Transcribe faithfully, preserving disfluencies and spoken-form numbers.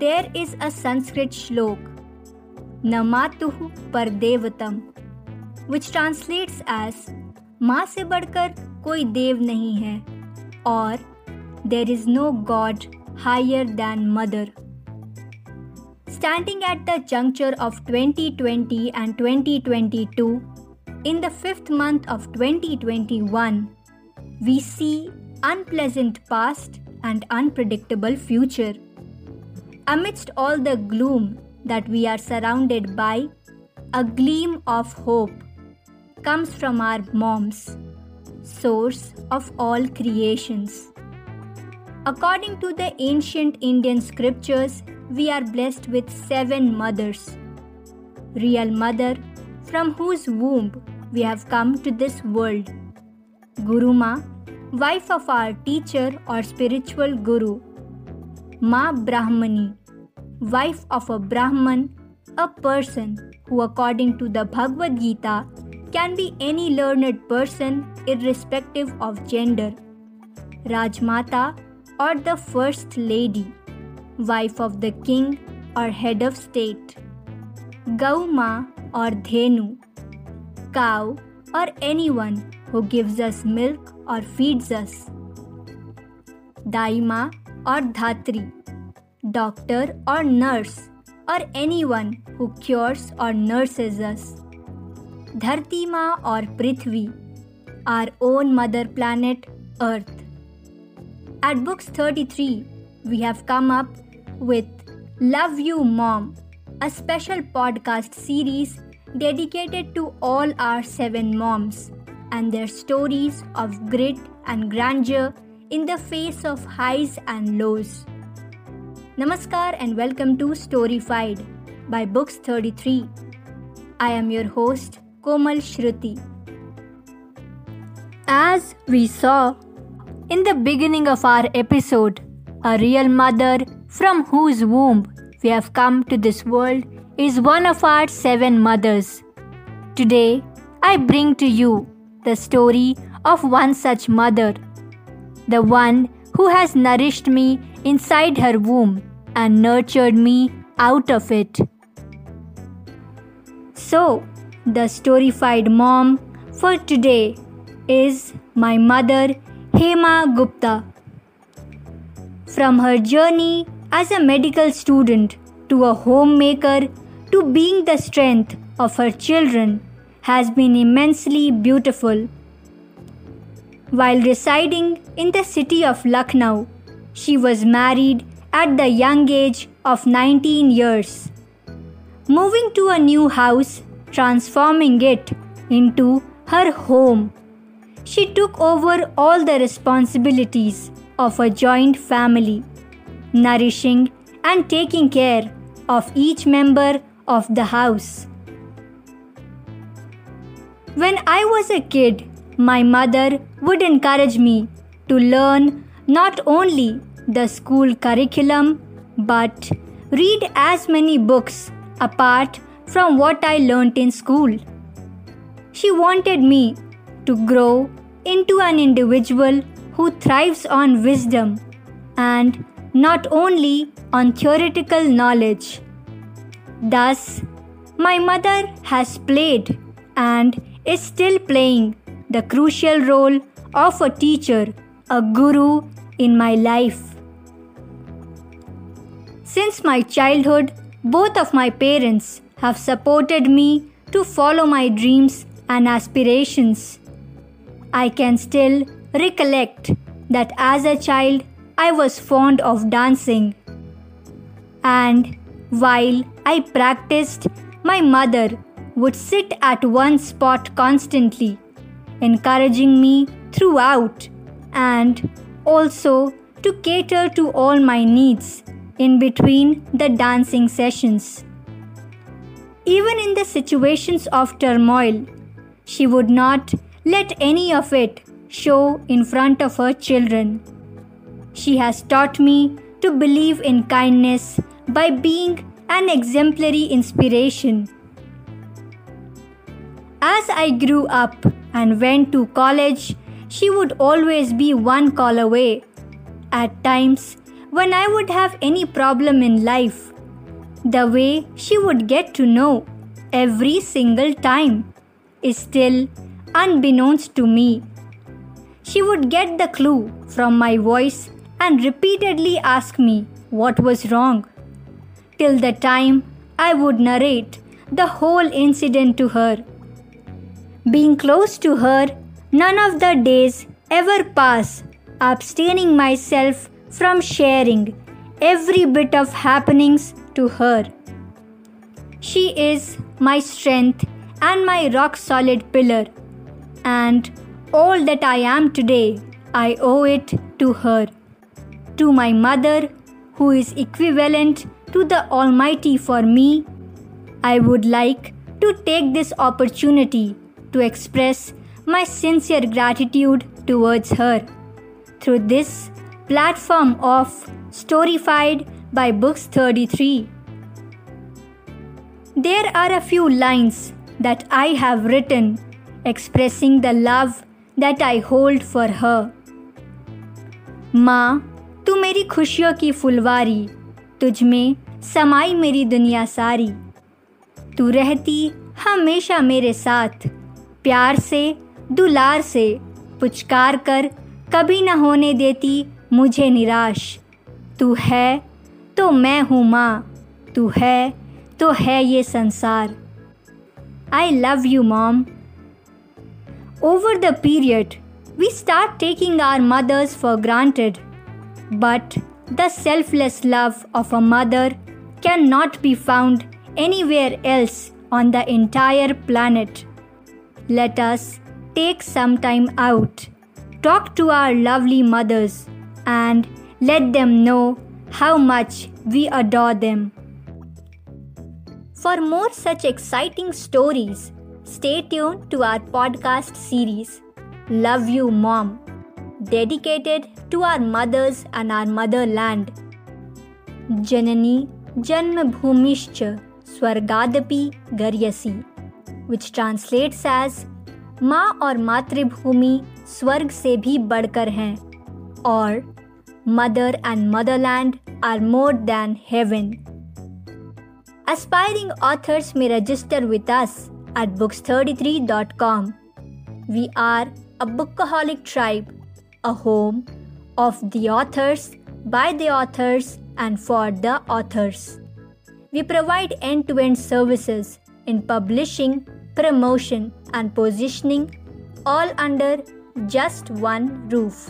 there is a Sanskrit shlok, Namatuhu Pardevatam, which translates as माँ से बढ़कर कोई देव नहीं है और there is no God higher than mother. Standing at the juncture of twenty twenty and twenty twenty-two, in the fifth month of twenty twenty-one, we see unpleasant past and unpredictable future. Amidst all the gloom that we are surrounded by, a gleam of hope comes from our moms, source of all creations. According to the ancient Indian scriptures, we are blessed with seven mothers. Real mother, from whose womb we have come to this world. Guru Ma, wife of our teacher or spiritual guru. Ma Brahmani, wife of a Brahman, a person who according to the Bhagavad Gita can be any learned person irrespective of gender. Rajmata or the first lady, wife of the king or head of state. Gauma or Dhenu, cow or anyone who gives us milk or feeds us. Daima or Dhatri, doctor or nurse or anyone who cures or nurses us. Dharti Ma or Prithvi, our own mother planet Earth. At Books thirty-three, we have come up with Love You Mom, a special podcast series dedicated to all our seven moms and their stories of grit and grandeur in the face of highs and lows. Namaskar and welcome to Storyfied by Books thirty-three. I am your host, Komal Shruti. As we saw in the beginning of our episode, a real mother from whose womb we have come to this world is one of our seven mothers. Today, I bring to you the story of one such mother, the one who has nourished me inside her womb and nurtured me out of it. So, the Storyfied Mom for today is my mother, Hema Gupta. From her journey as a medical student to a homemaker to being the strength of her children has been immensely beautiful. While residing in the city of Lucknow, she was married at the young age of nineteen years, moving to a new house, transforming it into her home. She took over all the responsibilities of a joint family, nourishing and taking care of each member of the house. When I was a kid, my mother would encourage me to learn not only the school curriculum but read as many books apart from what I learnt in school. She wanted me to grow into an individual who thrives on wisdom and not only on theoretical knowledge. Thus, my mother has played and is still playing the crucial role of a teacher, a guru in my life. Since my childhood, both of my parents have supported me to follow my dreams and aspirations. I can still recollect that as a child I was fond of dancing, and while I practiced, my mother would sit at one spot constantly, encouraging me throughout and also to cater to all my needs in between the dancing sessions. Even in the situations of turmoil, she would not let any of it show in front of her children. She has taught me to believe in kindness by being an exemplary inspiration. As I grew up and went to college, she would always be one call away, at times when I would have any problem in life. The way she would get to know every single time is still unbeknownst to me. She would get the clue from my voice and repeatedly ask me what was wrong, till the time I would narrate the whole incident to her. Being close to her, none of the days ever pass, abstaining myself from sharing every bit of happenings to her. She is my strength and my rock-solid pillar, and all that I am today, I owe it to her, to my mother, who is equivalent to the Almighty for me. I would like to take this opportunity to express my sincere gratitude towards her through this platform of Storyfied by Books thirty-three. There are a few lines that I have written expressing the love that I hold for her. माँ, तू मेरी खुशियों की फुलवारी, तुझ में समाई मेरी दुनिया सारी, तू रहती हमेशा मेरे साथ, प्यार से दुलार से पुचकार कर कभी न होने देती मुझे निराश, तू है तो मैं हूँ माँ, तू है तो है ये संसार. I love you, Mom. Over the period, we start taking our mothers for granted, but the selfless love of a mother cannot be found anywhere else on the entire planet. Let us take some time out, talk to our lovely mothers, and let them know how much we adore them. For more such exciting stories, stay tuned to our podcast series, Love You Mom, dedicated to our mothers and our motherland. Janani Janmabhumischa Swargadapi Garyasi, which translates as माँ और मातृभूमि स्वर्ग से भी बढ़कर हैं और mother and motherland are more than heaven. Aspiring authors may register with us at books thirty-three dot com. We are a bookaholic tribe, a home of the authors, by the authors, and for the authors. We provide end-to-end services in publishing, promotion, and positioning, all under just one roof.